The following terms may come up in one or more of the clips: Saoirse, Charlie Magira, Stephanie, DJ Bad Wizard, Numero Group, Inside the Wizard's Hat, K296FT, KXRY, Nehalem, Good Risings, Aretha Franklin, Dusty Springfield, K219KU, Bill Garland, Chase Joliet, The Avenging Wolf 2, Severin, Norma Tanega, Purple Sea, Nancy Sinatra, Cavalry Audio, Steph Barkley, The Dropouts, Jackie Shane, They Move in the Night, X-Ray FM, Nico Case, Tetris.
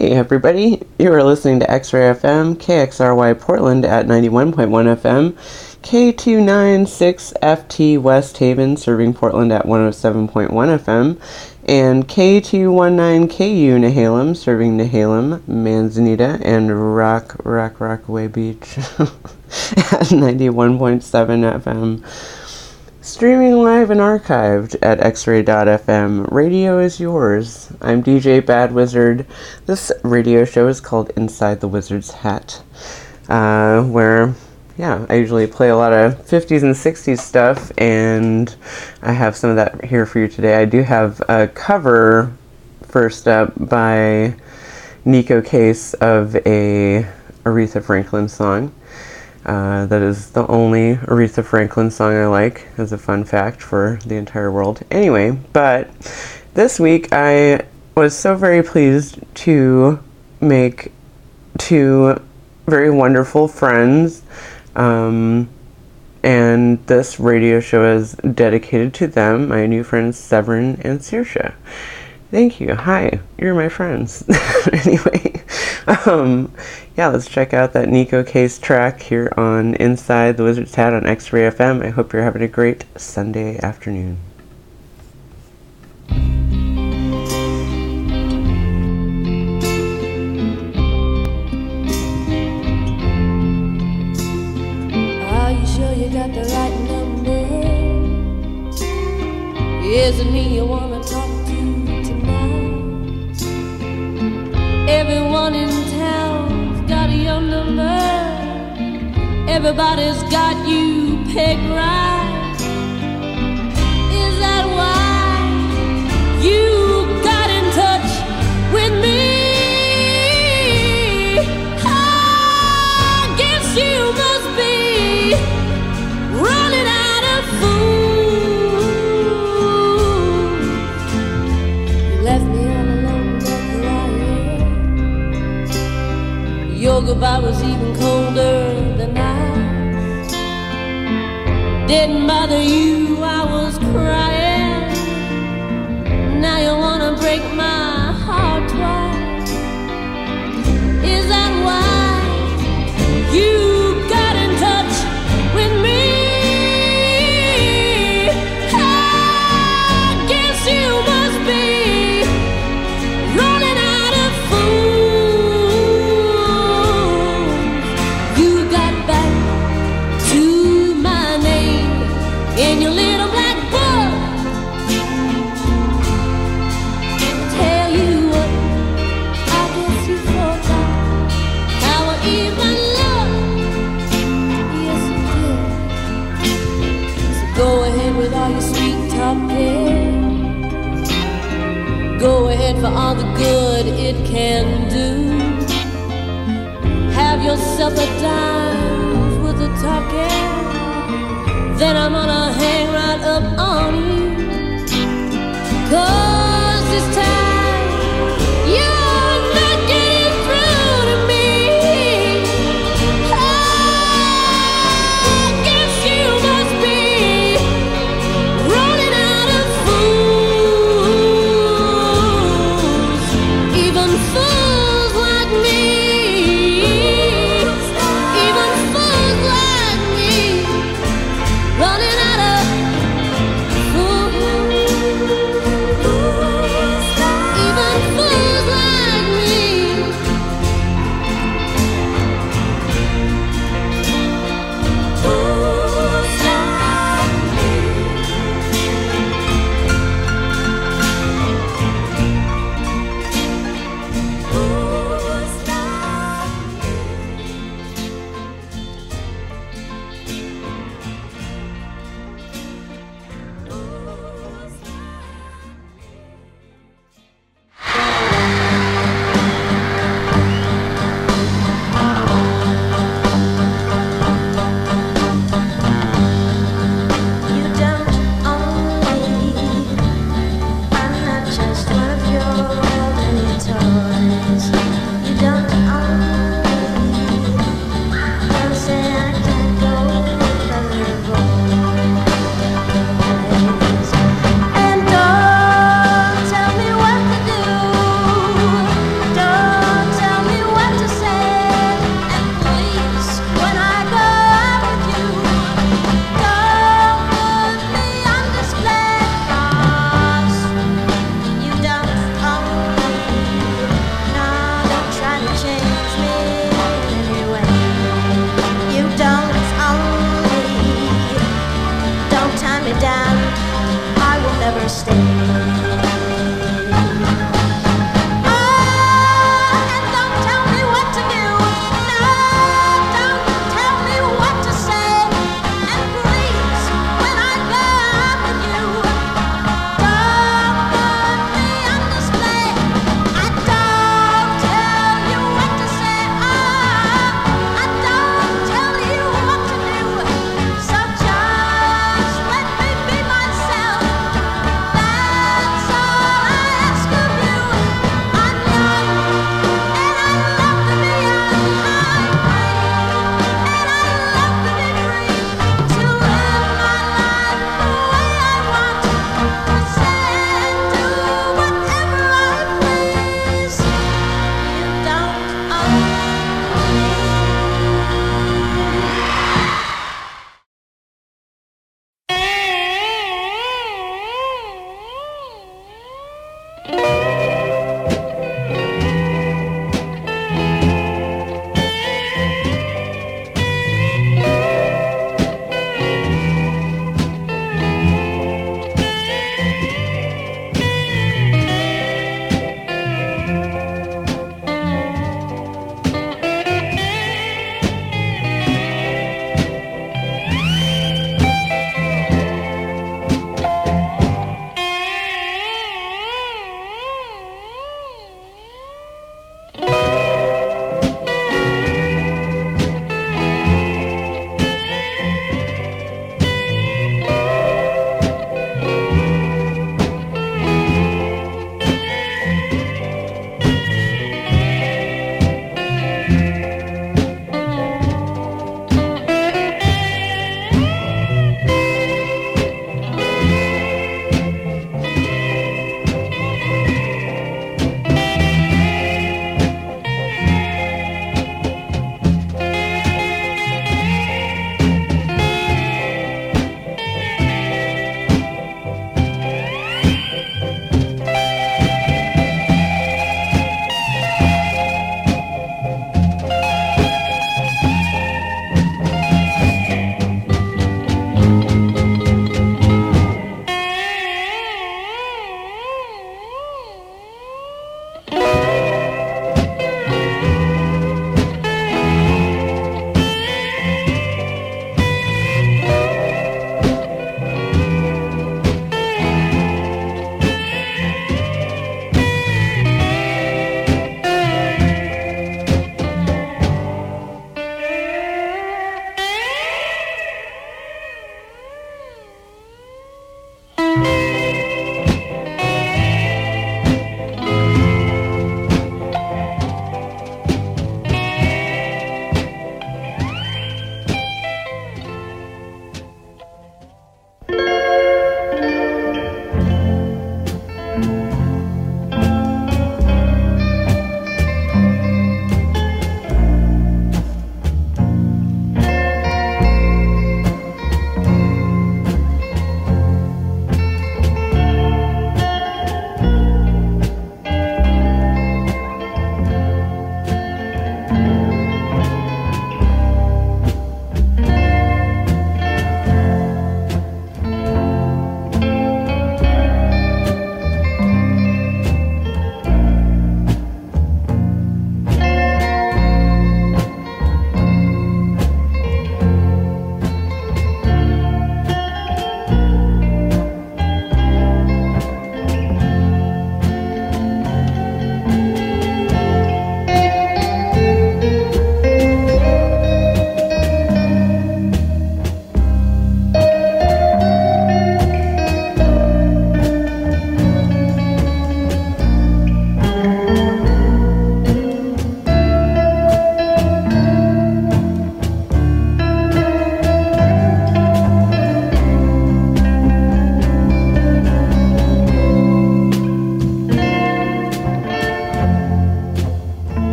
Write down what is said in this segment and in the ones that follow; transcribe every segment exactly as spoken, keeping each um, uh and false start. Hey everybody, you are listening to X-Ray F M, K X R Y Portland at ninety-one point one F M, K two ninety-six F T West Haven serving Portland at one oh seven point one F M, and K two nineteen K U Nehalem serving Nehalem, Manzanita, and Rock, Rock, Rockaway Beach at ninety-one point seven F M. Streaming live and archived at x ray dot f m. Radio is yours. I'm D J Bad Wizard. This radio show is called Inside the Wizard's Hat, uh, where, yeah, I usually play a lot of fifties and sixties stuff, and I have some of that here for you today. I do have a cover first up by Nico Case of a Aretha Franklin song. Uh, that is the only Aretha Franklin song I like, as a fun fact for the entire world. Anyway, but this week I was so very pleased to make two very wonderful friends, um, and this radio show is dedicated to them, my new friends Severin and Saoirse. Thank you. Hi. You're my friends. Anyway, um, yeah, let's check out that Nico Case track here on Inside the Wizard's Hat on X-Ray F M. I hope you're having a great Sunday afternoon. Are you sure you got the right number? Is it me you want to talk? Everyone in town's got your number. Everybody's got you pegged right. Is that why you got in touch with me? I guess you must be running out of food. You left me on a long night. Your goodbye was even colder than ice. Didn't bother you, I was crying. Now you wanna break my heart twice. Is that why you? For all the good it can do, have yourself a dive with the talking. Then I'm gonna hang right up on you. 'Cause this time you're not getting through to me. I guess you must be running out of food. Running out of food.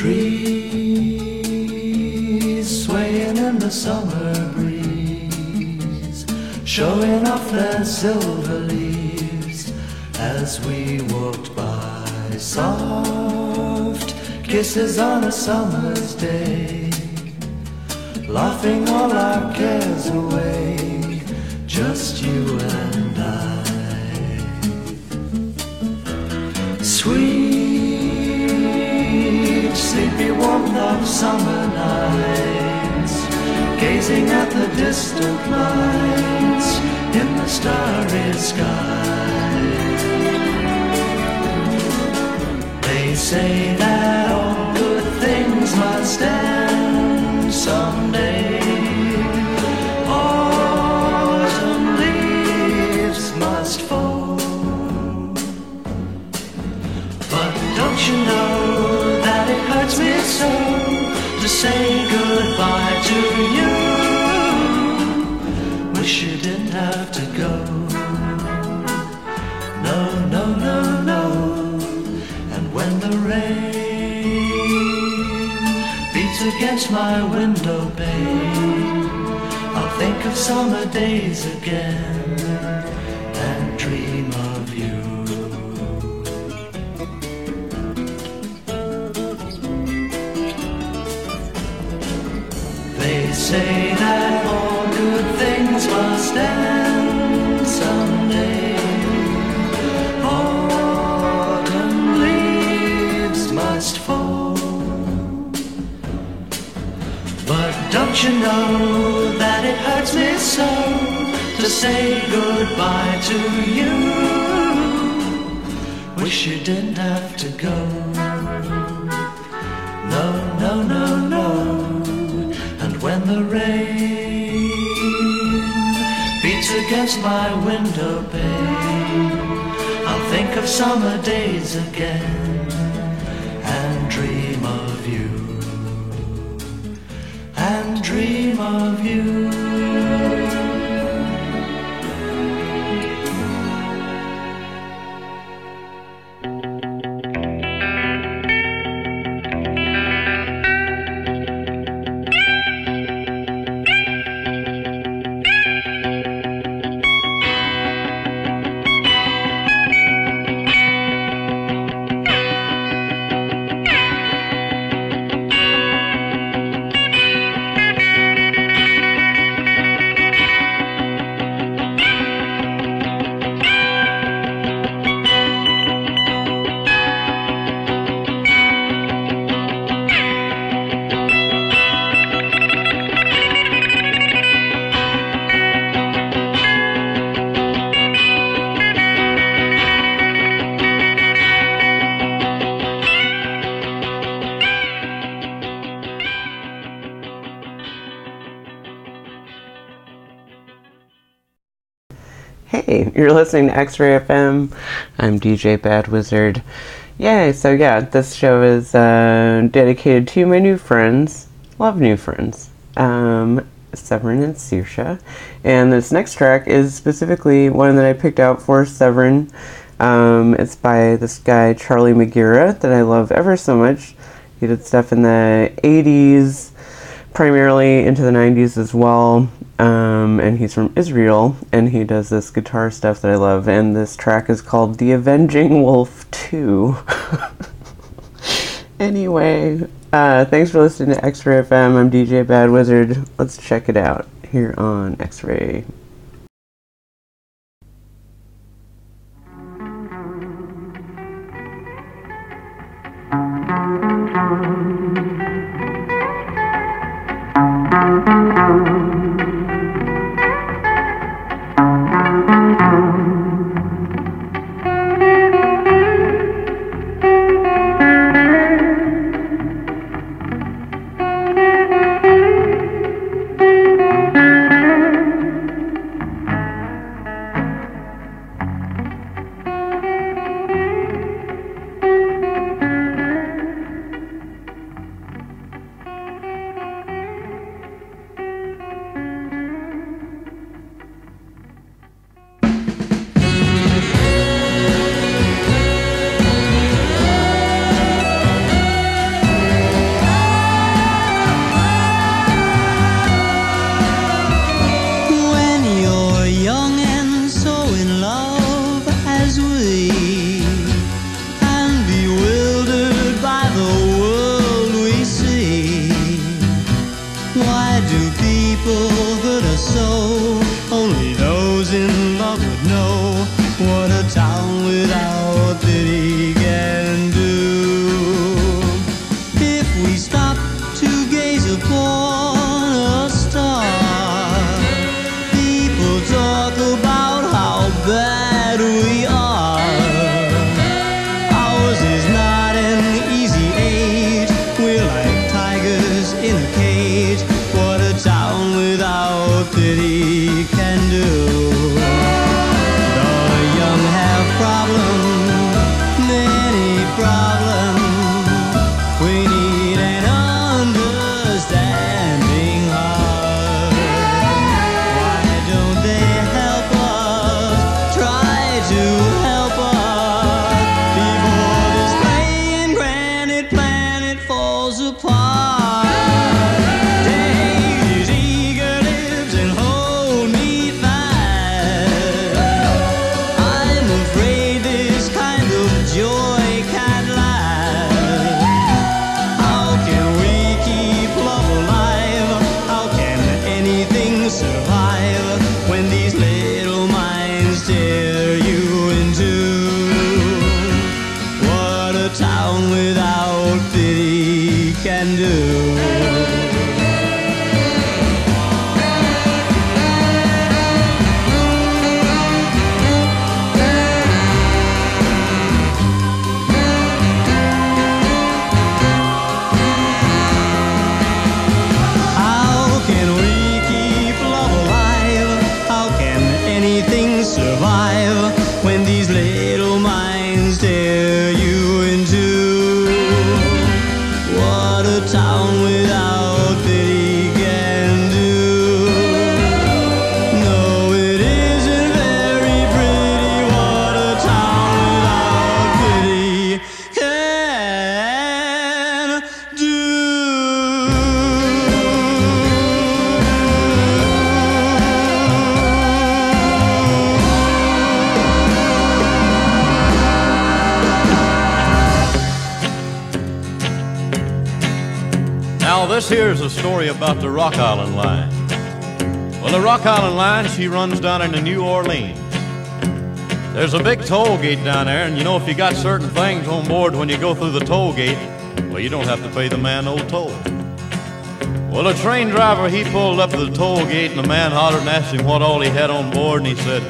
Trees swaying in the summer breeze, showing off their silver leaves as we walked by. Soft kisses on a summer's day, laughing all our cares away, just you and I. Sweet, sleepy warmth of summer nights, gazing at the distant lights in the starry sky. They say that all good things must end someday. You know that it hurts me so to say goodbye to you. Wish you didn't have to go. No, no, no, no. And when the rain beats against my window pane, I'll think of summer days again and dream of you. Say that all good things must end someday. Autumn leaves must fall. But don't you know that it hurts me so to say goodbye to you? Wish you didn't have to go. No, no, no, no. When the rain beats against my window pane, I'll think of summer days again and dream of you, and dream of you. You're listening to X-Ray F M. I'm D J Bad Wizard. Yay! So yeah, this show is uh, dedicated to my new friends. Love new friends. Um, Severin and Saoirse. And this next track is specifically one that I picked out for Severin. Um, it's by this guy, Charlie Magira, that I love ever so much. He did stuff in the eighties, primarily into the nineties as well. Um, and he's from Israel, and he does this guitar stuff that I love, and this track is called The Avenging Wolf two. Anyway, uh, thanks for listening to X-Ray F M. I'm D J Bad Wizard. Let's check it out here on X-Ray. problem. We need an understanding heart. Why don't they help us? Try to help us before this playing granite planet falls apart. Daisy's eager lips and hold me fast. I'm afraid this kind of joy. Here's a story about the Rock Island Line. Well, the Rock Island Line, she runs down into New Orleans. There's a big toll gate down there, and you know if you got certain things on board when you go through the toll gate, well, you don't have to pay the man no toll. Well, the train driver, he pulled up to the toll gate, and the man hollered and asked him what all he had on board, and he said,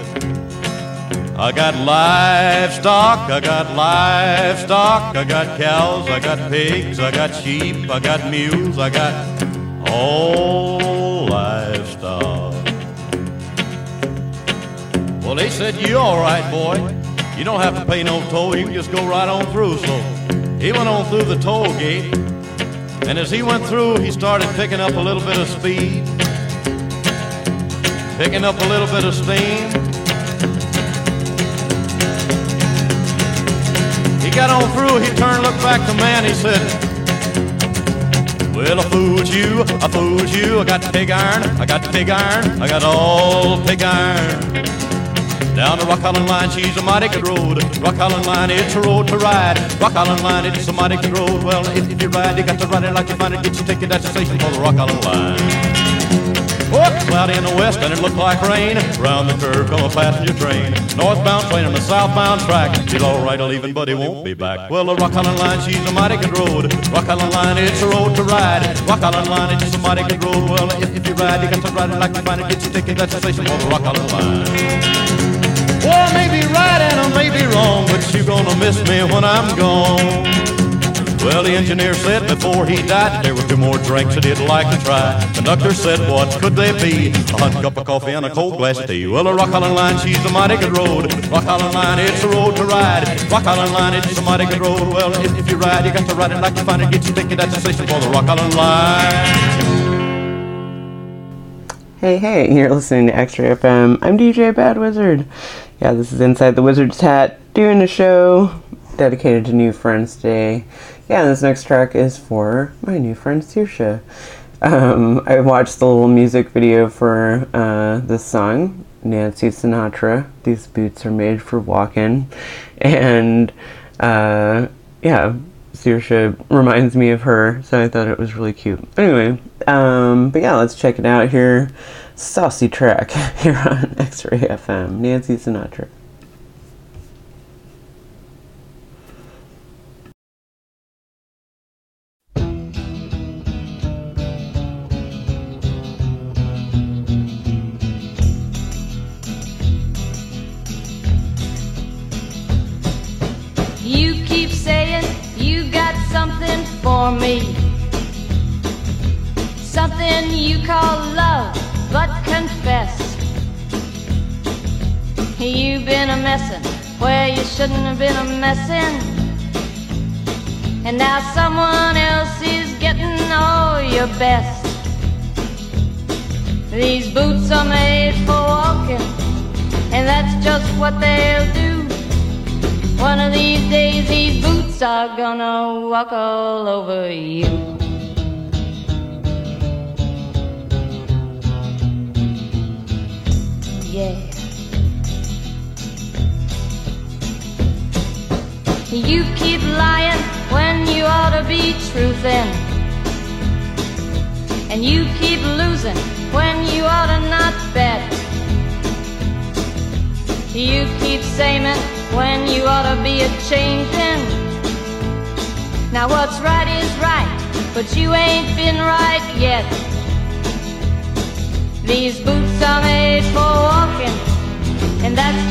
I got livestock, I got livestock, I got cows, I got pigs, I got sheep, I got mules, I got all livestock. Well, they said, you all right, boy. You don't have to pay no toll, you can just go right on through. So he went on through the toll gate, and as he went through, he started picking up a little bit of speed, picking up a little bit of steam. He got on through, he turned, looked back to man, he said, well, I fooled you, I fooled you, I got pig iron, I got pig iron, I got all pig iron. Down the Rock Island Line, she's a mighty good road. Rock Island Line, it's a road to ride. Rock Island Line, it's a mighty good road. Well, if you ride, you got to ride it like you find it. Get your ticket at the station for the Rock Island Line. What? Cloudy in the west and it looked like rain. Round the curve come a passenger train. Northbound train on the southbound track. He's all right, I'll even, but he won't be back. Well, the Rock Island Line, she's a mighty good road. Rock Island Line, it's a road to ride. Rock Island Line, it's a mighty good road. Well, if, if you ride, you got to ride it like you find it. Get your ticket, that's the station for the Rock Island Line. Well, I may be right and I may be wrong, but you're gonna miss me when I'm gone. Well, the engineer said before he died, there were two more drinks that he'd like to try. Conductor said, what could they be? A hot cup of coffee and a cold glass of tea. Well, the Rock Island Line, she's a mighty good road. Rock Island Line, it's a road to ride. Rock Island Line, it's a mighty good road. Well, if, if you ride, you got to ride it like you find it. Get your ticket at the station for the Rock Island Line. Hey, hey, you're listening to X-Ray F M. I'm D J Bad Wizard. Yeah, this is Inside the Wizard's Hat, doing a show dedicated to new friends today. Yeah, this next track is for my new friend Saoirse. Um, I watched the little music video for uh, this song, Nancy Sinatra, These Boots Are Made for Walkin'. And uh, yeah, Saoirse reminds me of her, so I thought it was really cute. Anyway, um, but yeah, let's check it out here. Saucy track here on X-Ray F M, Nancy Sinatra. Something for me, something you call love, but confess you've been a messin' where you shouldn't have been a messin'. And now someone else is getting all your best. These boots are made for walking, and that's just what they'll do. One of these days these boots are gonna walk all over you. Yeah. You keep lying when you ought to be truthin', and you keep losing when you ought to not bet. You keep saying when you ought to be a changin'. Now what's right is right, but you ain't been right yet. These boots are made for walking, and that's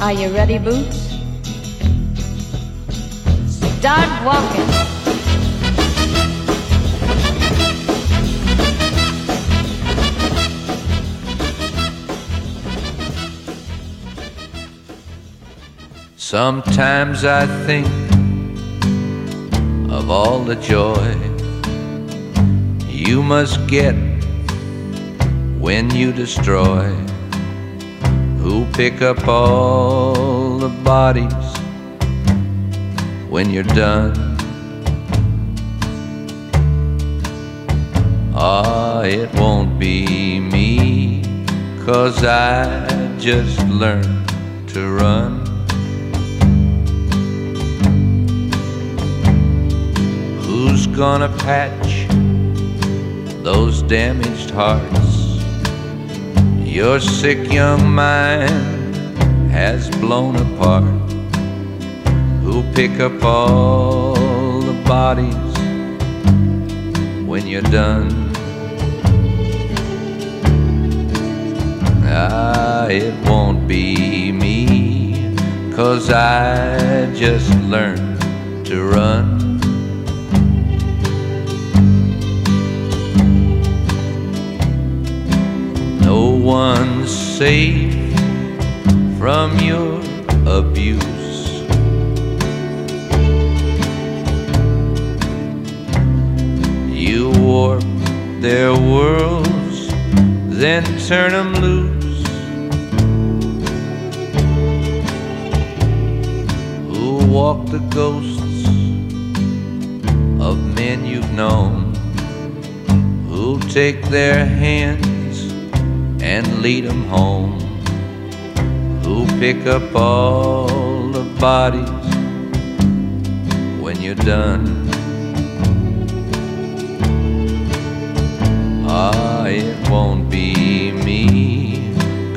Are you ready, boots? Start walking. Sometimes I think of all the joy you must get when you destroy, who pick up all the bodies when you're done. Ah, it won't be me, 'cause I just learned to run. Who's gonna patch those damaged hearts? Your sick young mind has blown apart. Who pick up all the bodies when you're done? Ah, it won't be me, 'cause I just learned to run. No one's safe from your abuse. You warp their worlds, then turn them loose. Who walk the ghosts of men you've known? Who'll take their hand and lead them home? Who pick up all the bodies when you're done? Ah, it won't be me,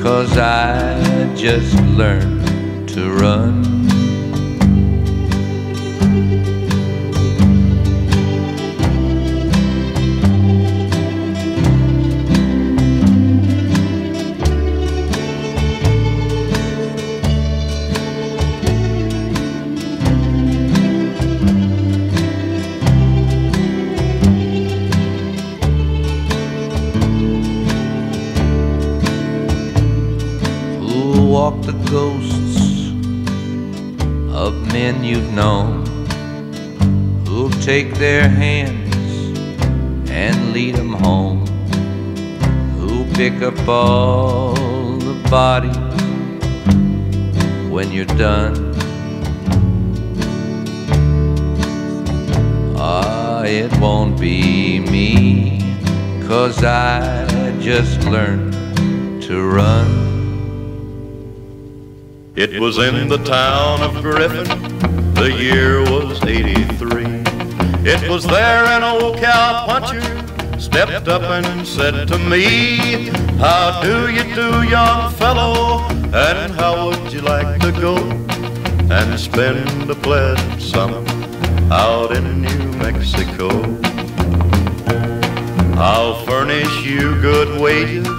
'cause I just learned to run. You've known, who'll take their hands and lead them home, who'll pick up all the bodies when you're done. Ah, it won't be me, 'cause I just learned to run. It was in the town of Griffin, the year was eighty-three. It was there an old cowpuncher stepped up and said to me, how do you do, young fellow, and how would you like to go and spend a pleasant summer out in New Mexico? I'll furnish you good wages,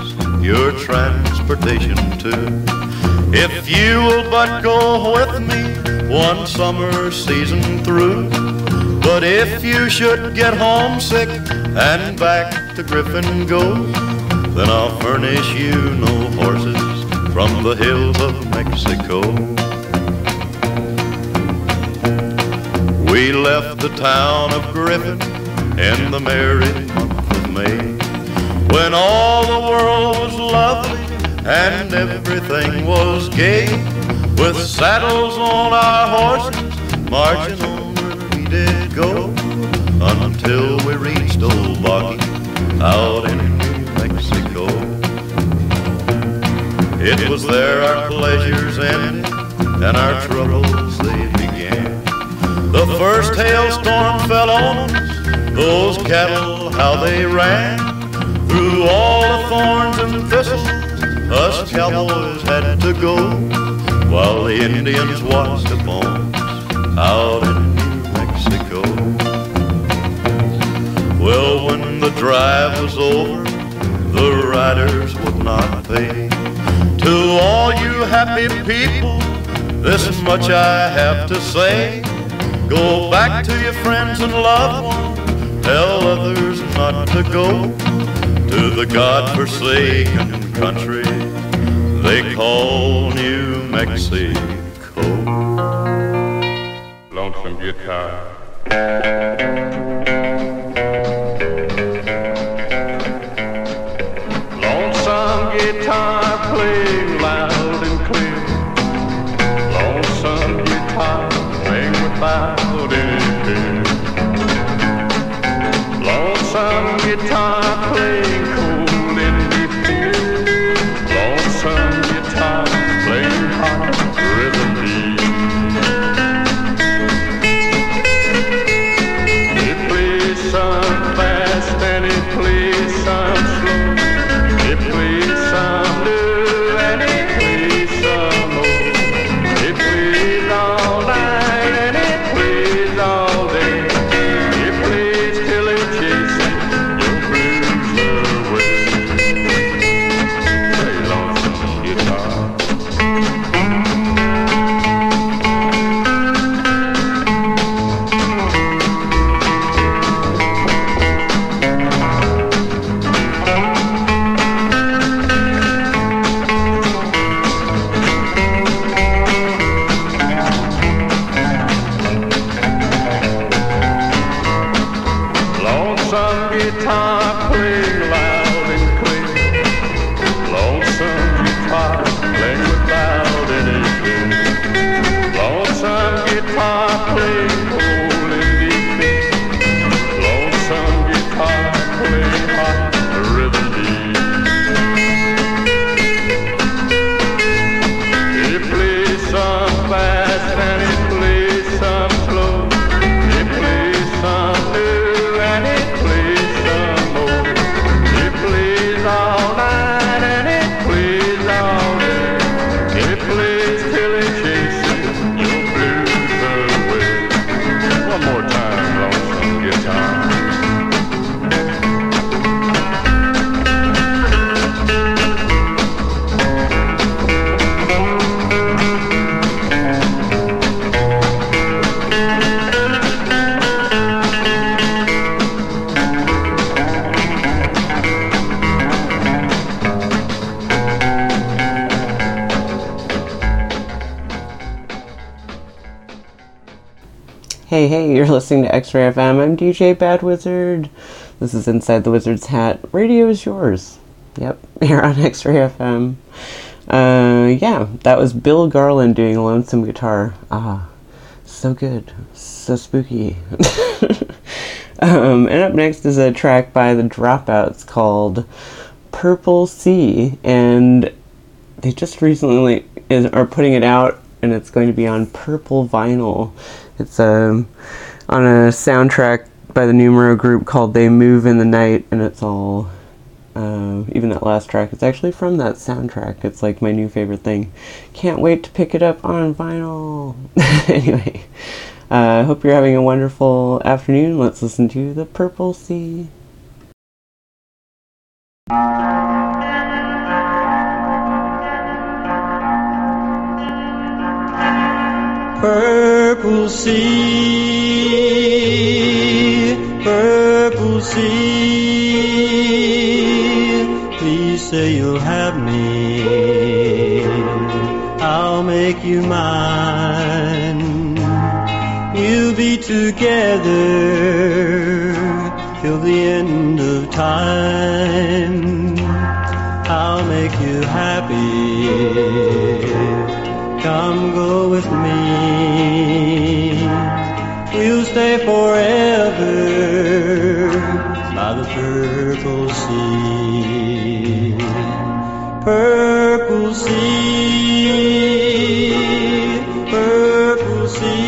your transportation too, if you will but go with me one summer season through. But if you should get homesick and back to Griffin go, then I'll furnish you no horses from the hills of Mexico. We left the town of Griffin in the merry month of May, when all the world was lovely and everything was gay, with saddles on our horses, marching onward we did go, until we reached Old Boggy out in New Mexico. It was there our pleasures ended and our troubles they began. The first hailstorm fell on us, those cattle how they ran. Through all the thorns and thistles us cowboys had to go, while the Indians watched upon us out in New Mexico. Well, when the drive was over, the riders would not pay. To all you happy people, this is much I have to say. Go back to your friends and loved ones, tell others not to go to the godforsaken country they call New Mexico. Lonesome Bucca. Guitar playing loud and clear, lonesome guitar playing without any fear, lonesome guitar playing cold and deep, lonesome guitar playing hot rhythm beat. He plays some fast and he plays some slow, he plays some new and he plays some old. He plays all night and he plays all day. He plays till he chases your blues away. Play lonesome guitar. Hey, hey, you're listening to X-Ray F M. I'm D J Bad Wizard. This is Inside the Wizard's Hat. Radio is yours. Yep, here on X-Ray F M. Uh, yeah, that was Bill Garland doing Lonesome Guitar. Ah, so good, so spooky. Um, and up next is a track by The Dropouts called Purple Sea, and they just recently is, are putting it out, and it's going to be on purple vinyl. It's um, on a soundtrack by the Numero Group called They Move in the Night, and it's all, uh, even that last track, it's actually from that soundtrack. It's like my new favorite thing. Can't wait to pick it up on vinyl. Anyway, I uh, hope you're having a wonderful afternoon. Let's listen to The Purple Sea. Purple sea, purple sea, please say you'll have me, I'll make you mine. We'll be together till the end of time, I'll make you happy. Come go with me, we'll stay forever by the purple sea. Purple sea, purple sea,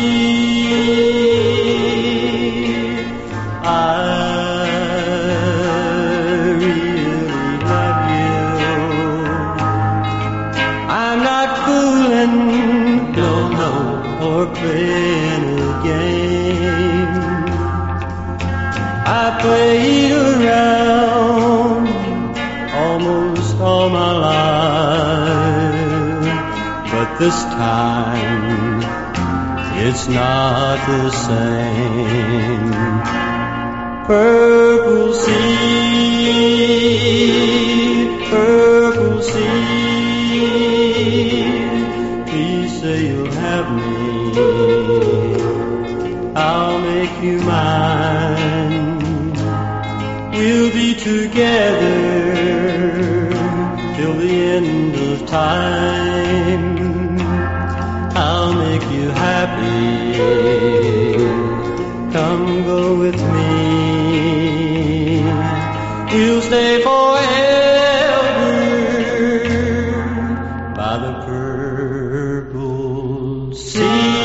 I really love you. I'm not fooling, playing a game, I played around almost all my life, but this time it's not the same. Purple sea, purple sea, please say you'll have me, I'll make you mine. We'll be together till the end of time, I'll make you happy. Come go with me, we'll stay forever by the purple sea.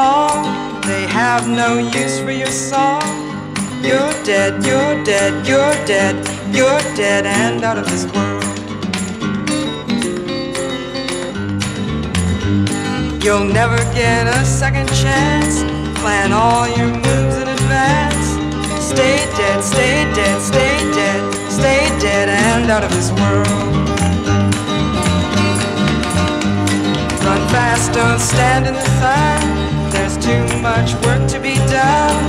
wall. They have no use for your soul. You're dead, you're dead, you're dead, you're dead and out of this world. You'll never get a second chance. Plan all your moves in advance. Stay dead, stay dead, stay dead, stay dead and out of this world. Run fast, don't stand in the sun. There's too much work to be done.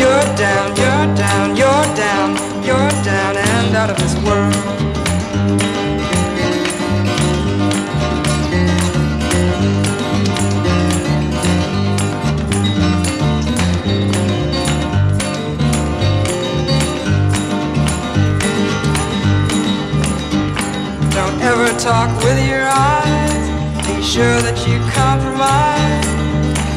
You're down, you're down, you're down, you're down and out of this world. Don't ever talk with your eyes. Be sure that you compromise.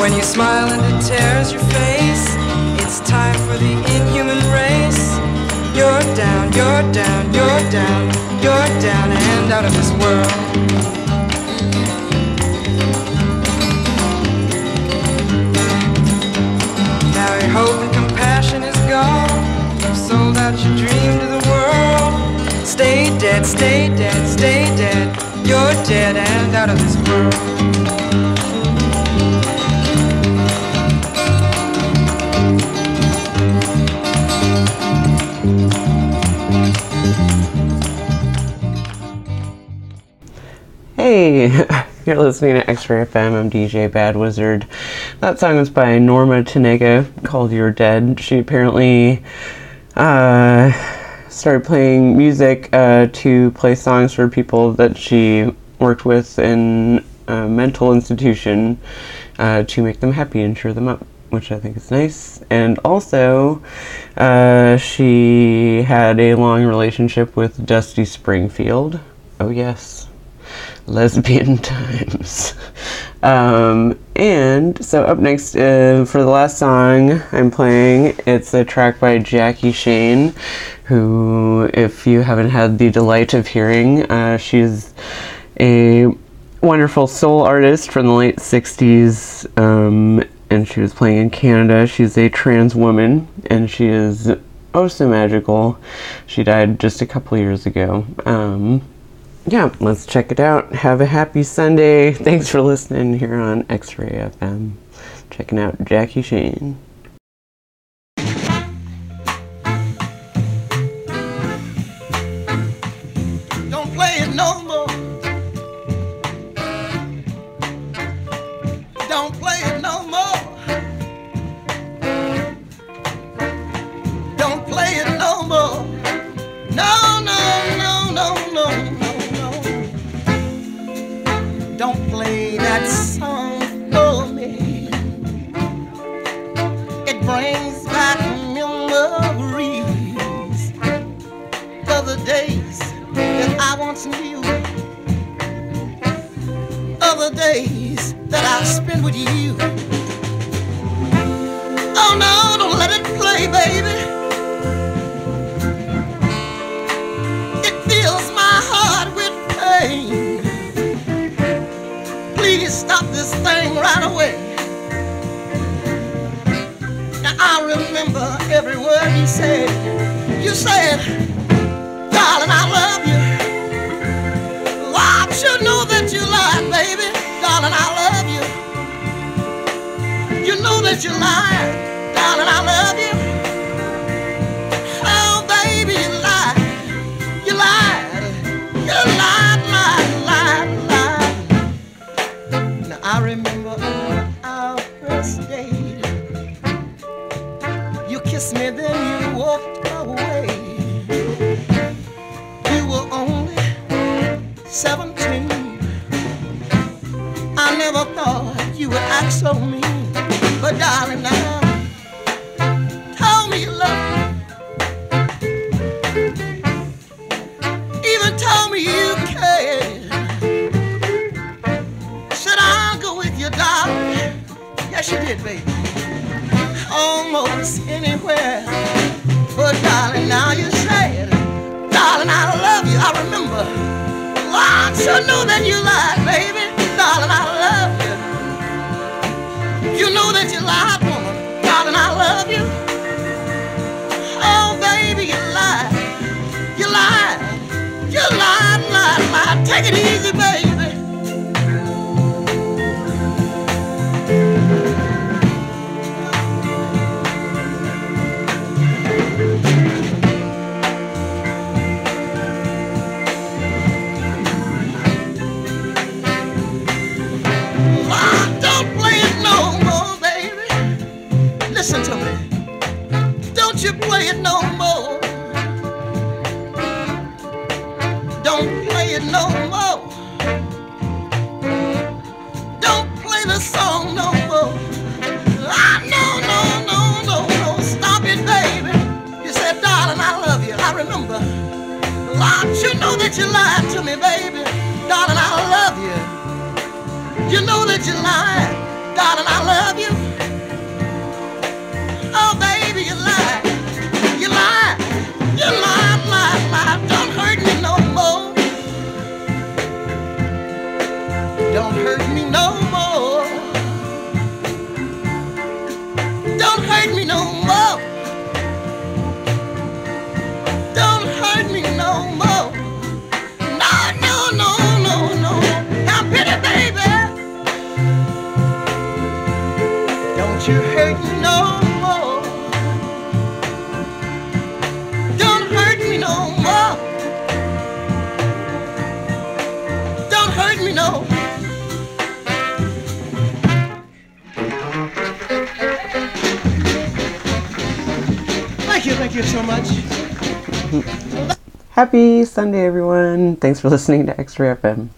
When you smile and it tears your face, it's time for the inhuman race. You're down, you're down, you're down, you're down and out of this world. Now your hope and compassion is gone. You've sold out your dream to the world. Stay dead, stay dead, stay dead. You're dead and out of this world. Hey, you're listening to X-Ray F M. I'm D J Bad Wizard. That song was by Norma Tanega called You're Dead. She apparently uh, started playing music uh, to play songs for people that she worked with in a mental institution uh, to make them happy and cheer them up, which I think is nice. And also, uh, she had a long relationship with Dusty Springfield. Oh yes, lesbian times. Um, and so up next, uh, for the last song I'm playing, it's a track by Jackie Shane, who, if you haven't had the delight of hearing, uh, she's a wonderful soul artist from the late sixties, um, and she was playing in Canada. She's a trans woman, and she is oh so magical. She died just a couple years ago. Um, yeah, let's check it out. Have a happy Sunday. Thanks for listening here on X-Ray F M. Checking out Jackie Shane. Don't play it no more. Don't play it no more. Don't play it no more. No, no, no, no, no, no, no. Don't play that song for me. It brings back memories of the days that I once knew. Other days that I spent with you. Oh no, don't let it play, baby. It fills my heart with pain. Please stop this thing right away. Now I remember every word you said. You said, darling, I love you. I should know that you lied, baby. Darling, I love you. You know that you lied. Darling, I love you. Oh, baby, you lied. You lied. You lied, lied, lied, lied. Now, I remember on our first date. You kissed me, then you walked away. You were only seven. I never thought you would act so mean, but darling, now for, darling, now you're sad. Darling, I love you, I remember. Lord, sure knew that you lied, baby. Darling, I love you. You knew that you lied, woman. Darling, I love you. Oh, baby, you lied. You lied. You lied, lied, lied. Take it easy, baby. Listen to me, don't you play it no more, don't play it no more, don't play the song no more, ah, no, no, no, no, no, stop it, baby. You said, darling, I love you, I remember, Lord, you know that you lied to me, baby, darling, I love you, you know that you lied, darling, I love you. Oh, baby, you lie, you lie, you lie, lie, lie. Don't hurt me no more. Don't hurt me no more. Don't hurt me no more. Don't hurt me no more. No, no, no, no, no. Now, pity, baby. Don't you hurt me no more. Thank you so much. Happy Sunday, everyone. Thanks for listening to X-Ray F M.